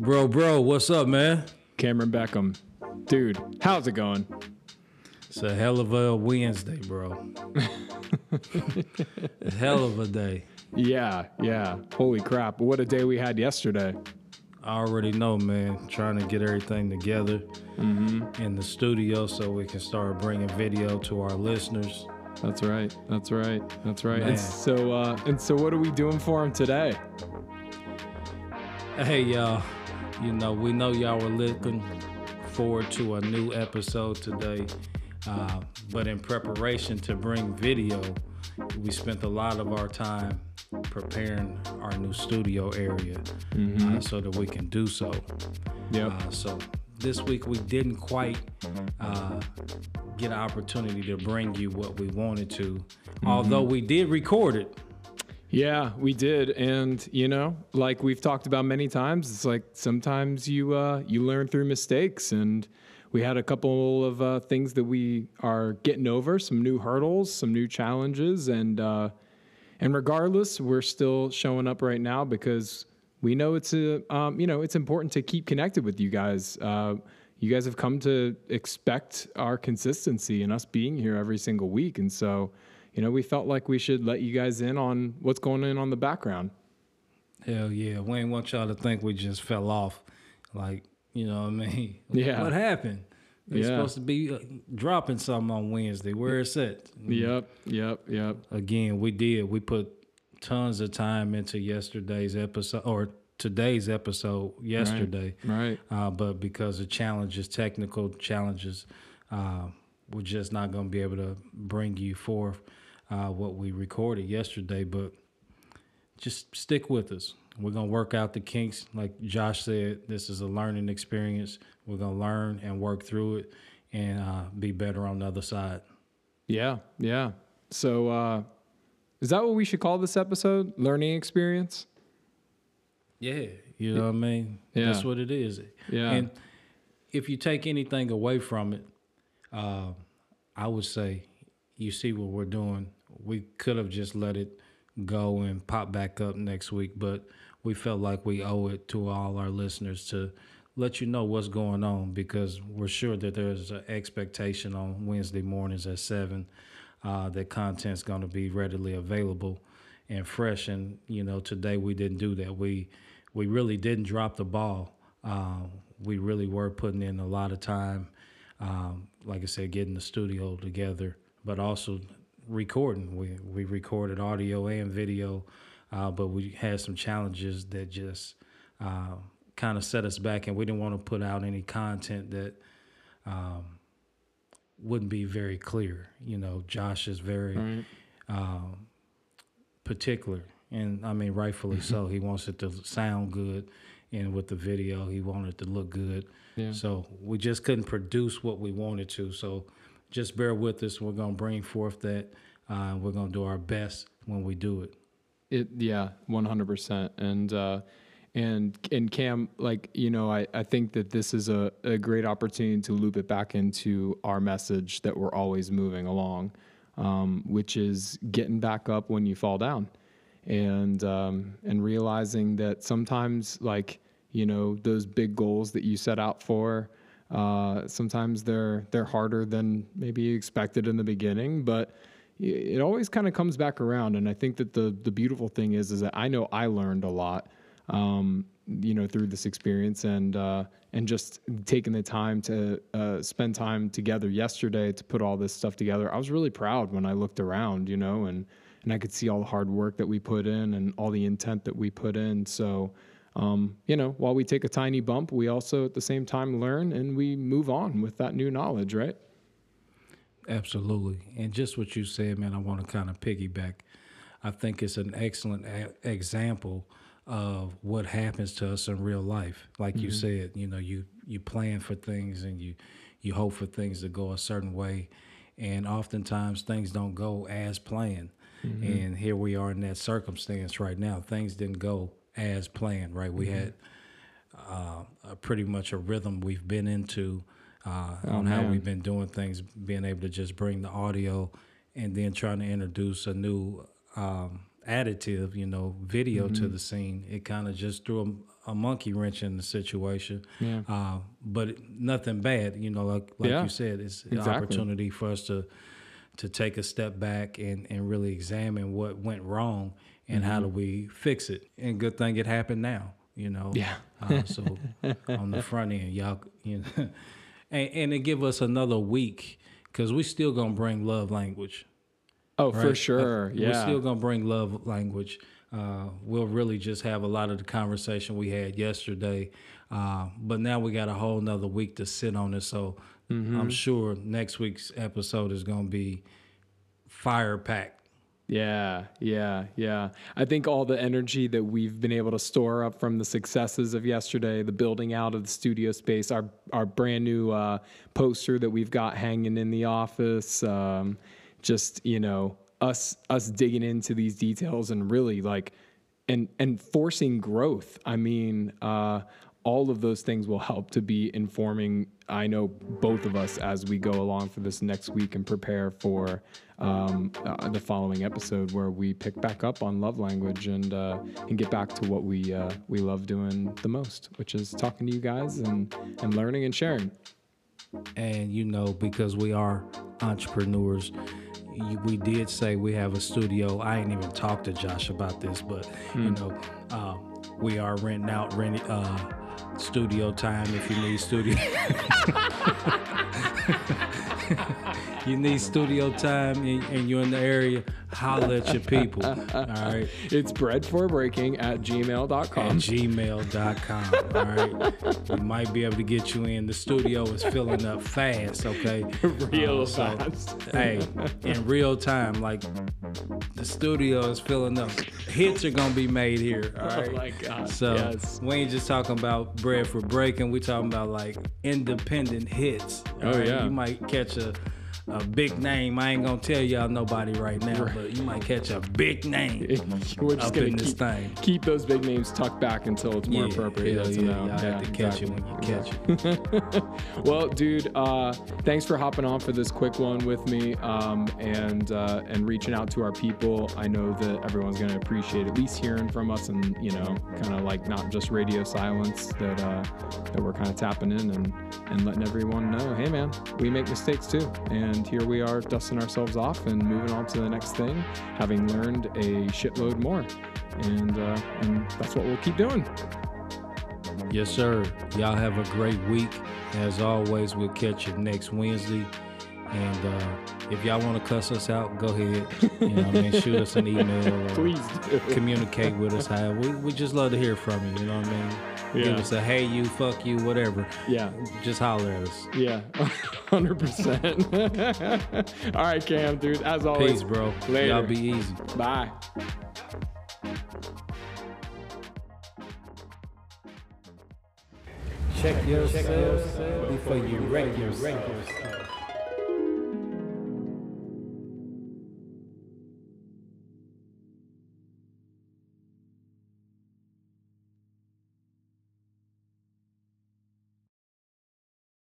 Bro, what's up, man? Cameron Beckham. Dude, how's it going? It's a hell of a Wednesday, bro. A hell of a day. Yeah. Holy crap. What a day we had yesterday. I already know, man. Trying to get everything together in the studio so we can start bringing video to our listeners. That's right. Man. And so what are we doing for them today? Hey, y'all. You know, we know y'all were looking forward to a new episode today. But in preparation to bring video, we spent a lot of our time preparing our new studio area so that we can do so. Yep. So this week we didn't quite get an opportunity to bring you what we wanted to, although we did record it. Yeah, we did. And, you know, like we've talked about many times, it's like sometimes you learn through mistakes, and we had a couple of things that we are getting over, some new hurdles, some new challenges, and regardless, we're still showing up right now because we know it's it's important to keep connected with you guys. You guys have come to expect our consistency and us being here every single week, and so, you know, we felt like we should let you guys in on what's going on the background. Hell yeah, we ain't want y'all to think we just fell off, like. You know what I mean? Yeah. What happened? They're supposed to be dropping something on Wednesday. Where is it? Yep. Again, we did. We put tons of time into yesterday's episode or today's episode yesterday. Right. But because of technical challenges, we're just not going to be able to bring you forth what we recorded yesterday. But just stick with us. We're going to work out the kinks. Like Josh said, this is a learning experience. We're going to learn and work through it and be better on the other side. Yeah. So is that what we should call this episode? Learning experience? Yeah. You know what I mean? Yeah. That's what it is. Yeah. And if you take anything away from it, I would say you see what we're doing. We could have just let it go and pop back up next week, but we felt like we owe it to all our listeners to let you know what's going on, because we're sure that there's an expectation on Wednesday mornings at 7 that content's going to be readily available and fresh. And, you know, today we didn't do that. We really didn't drop the ball. We really were putting in a lot of time, like I said, getting the studio together, but also recording. We recorded audio and video, but we had some challenges that just kind of set us back, and we didn't want to put out any content that wouldn't be very clear. You know, Josh is very particular, and I mean rightfully so. He wants it to sound good, and with the video he wanted it to look good. Yeah. So we just couldn't produce what we wanted to, so just bear with us. We're going to bring forth that. We're going to do our best when we do it. Yeah, 100%. And Cam, like, you know, I think that this is a great opportunity to loop it back into our message that we're always moving along, which is getting back up when you fall down, and realizing that sometimes, like, you know, those big goals that you set out for, sometimes they're harder than maybe you expected in the beginning, but it always kind of comes back around. And I think that the beautiful thing is that I know I learned a lot, you know, through this experience, and just taking the time to spend time together yesterday to put all this stuff together. I was really proud when I looked around, you know, and I could see all the hard work that we put in and all the intent that we put in. So, you know, while we take a tiny bump, we also at the same time learn and we move on with that new knowledge, right? Absolutely. And just what you said, man, I want to kind of piggyback. I think it's an excellent example of what happens to us in real life. Like you said, you know, you plan for things and you hope for things to go a certain way. And oftentimes things don't go as planned. Mm-hmm. And here we are in that circumstance right now. Things didn't go as planned, right? We had pretty much a rhythm we've been into on how we've been doing things, being able to just bring the audio and then trying to introduce a new additive, you know, video mm-hmm. to the scene. It kind of just threw a monkey wrench in the situation. Yeah. But nothing bad, you know, like yeah. you said, it's an opportunity for us to take a step back and really examine what went wrong and mm-hmm. how do we fix it. And good thing it happened now, you know. Yeah. So on the front end, y'all, you know, and it give us another week because we still going to bring love language. Oh, right? For sure. Yeah. We're still going to bring love language. We'll really just have a lot of the conversation we had yesterday. But now we got a whole nother week to sit on it. So mm-hmm. I'm sure next week's episode is going to be fire packed. Yeah. I think all the energy that we've been able to store up from the successes of yesterday, the building out of the studio space, our brand new poster that we've got hanging in the office, just, you know, us digging into these details and really like and forcing growth. I mean, all of those things will help to be informing, I know, both of us as we go along for this next week and prepare for the following episode where we pick back up on love language and get back to what we love doing the most, which is talking to you guys and learning and sharing. And, you know, because we are entrepreneurs, we did say we have a studio. I ain't even talked to Josh about this, but, you know, we are renting out studio time if you need studio. You need studio time and you're in the area, holler at your people. All right. It's breadforbreaking@gmail.com. At gmail.com. All right. We might be able to get you in. The studio is filling up fast, okay? Real fast. Hey, in real time, like the studio is filling up. Hits are going to be made here. All right. Oh, my God. So yes. We ain't just talking about bread for breaking. We're talking about like independent hits. Oh, right? Yeah. You might catch a big name. I ain't gonna tell y'all nobody right now, but you might catch a big name. We're just gonna keep those big names tucked back until it's more appropriate. Y'all have to catch it when you catch it. Well, dude, thanks for hopping on for this quick one with me and reaching out to our people. I know that everyone's gonna appreciate at least hearing from us and, you know, kind of like not just radio silence that we're kind of tapping in and letting everyone know, hey man, we make mistakes too. And here we are dusting ourselves off and moving on to the next thing, having learned a shitload more. And that's what we'll keep doing. Yes, sir. Y'all have a great week. As always, we'll catch you next Wednesday. And if y'all want to cuss us out, go ahead. You know what I mean? Shoot us an email. Or please do. Communicate with us. We just love to hear from you. You know what I mean? Yeah. Give us a hey you, fuck you, whatever. Yeah. Just holler at us. Yeah. 100%. All right, Cam, dude. As always. Peace, bro. Later. Y'all be easy. Bye. Check yourself before you wreck yourself.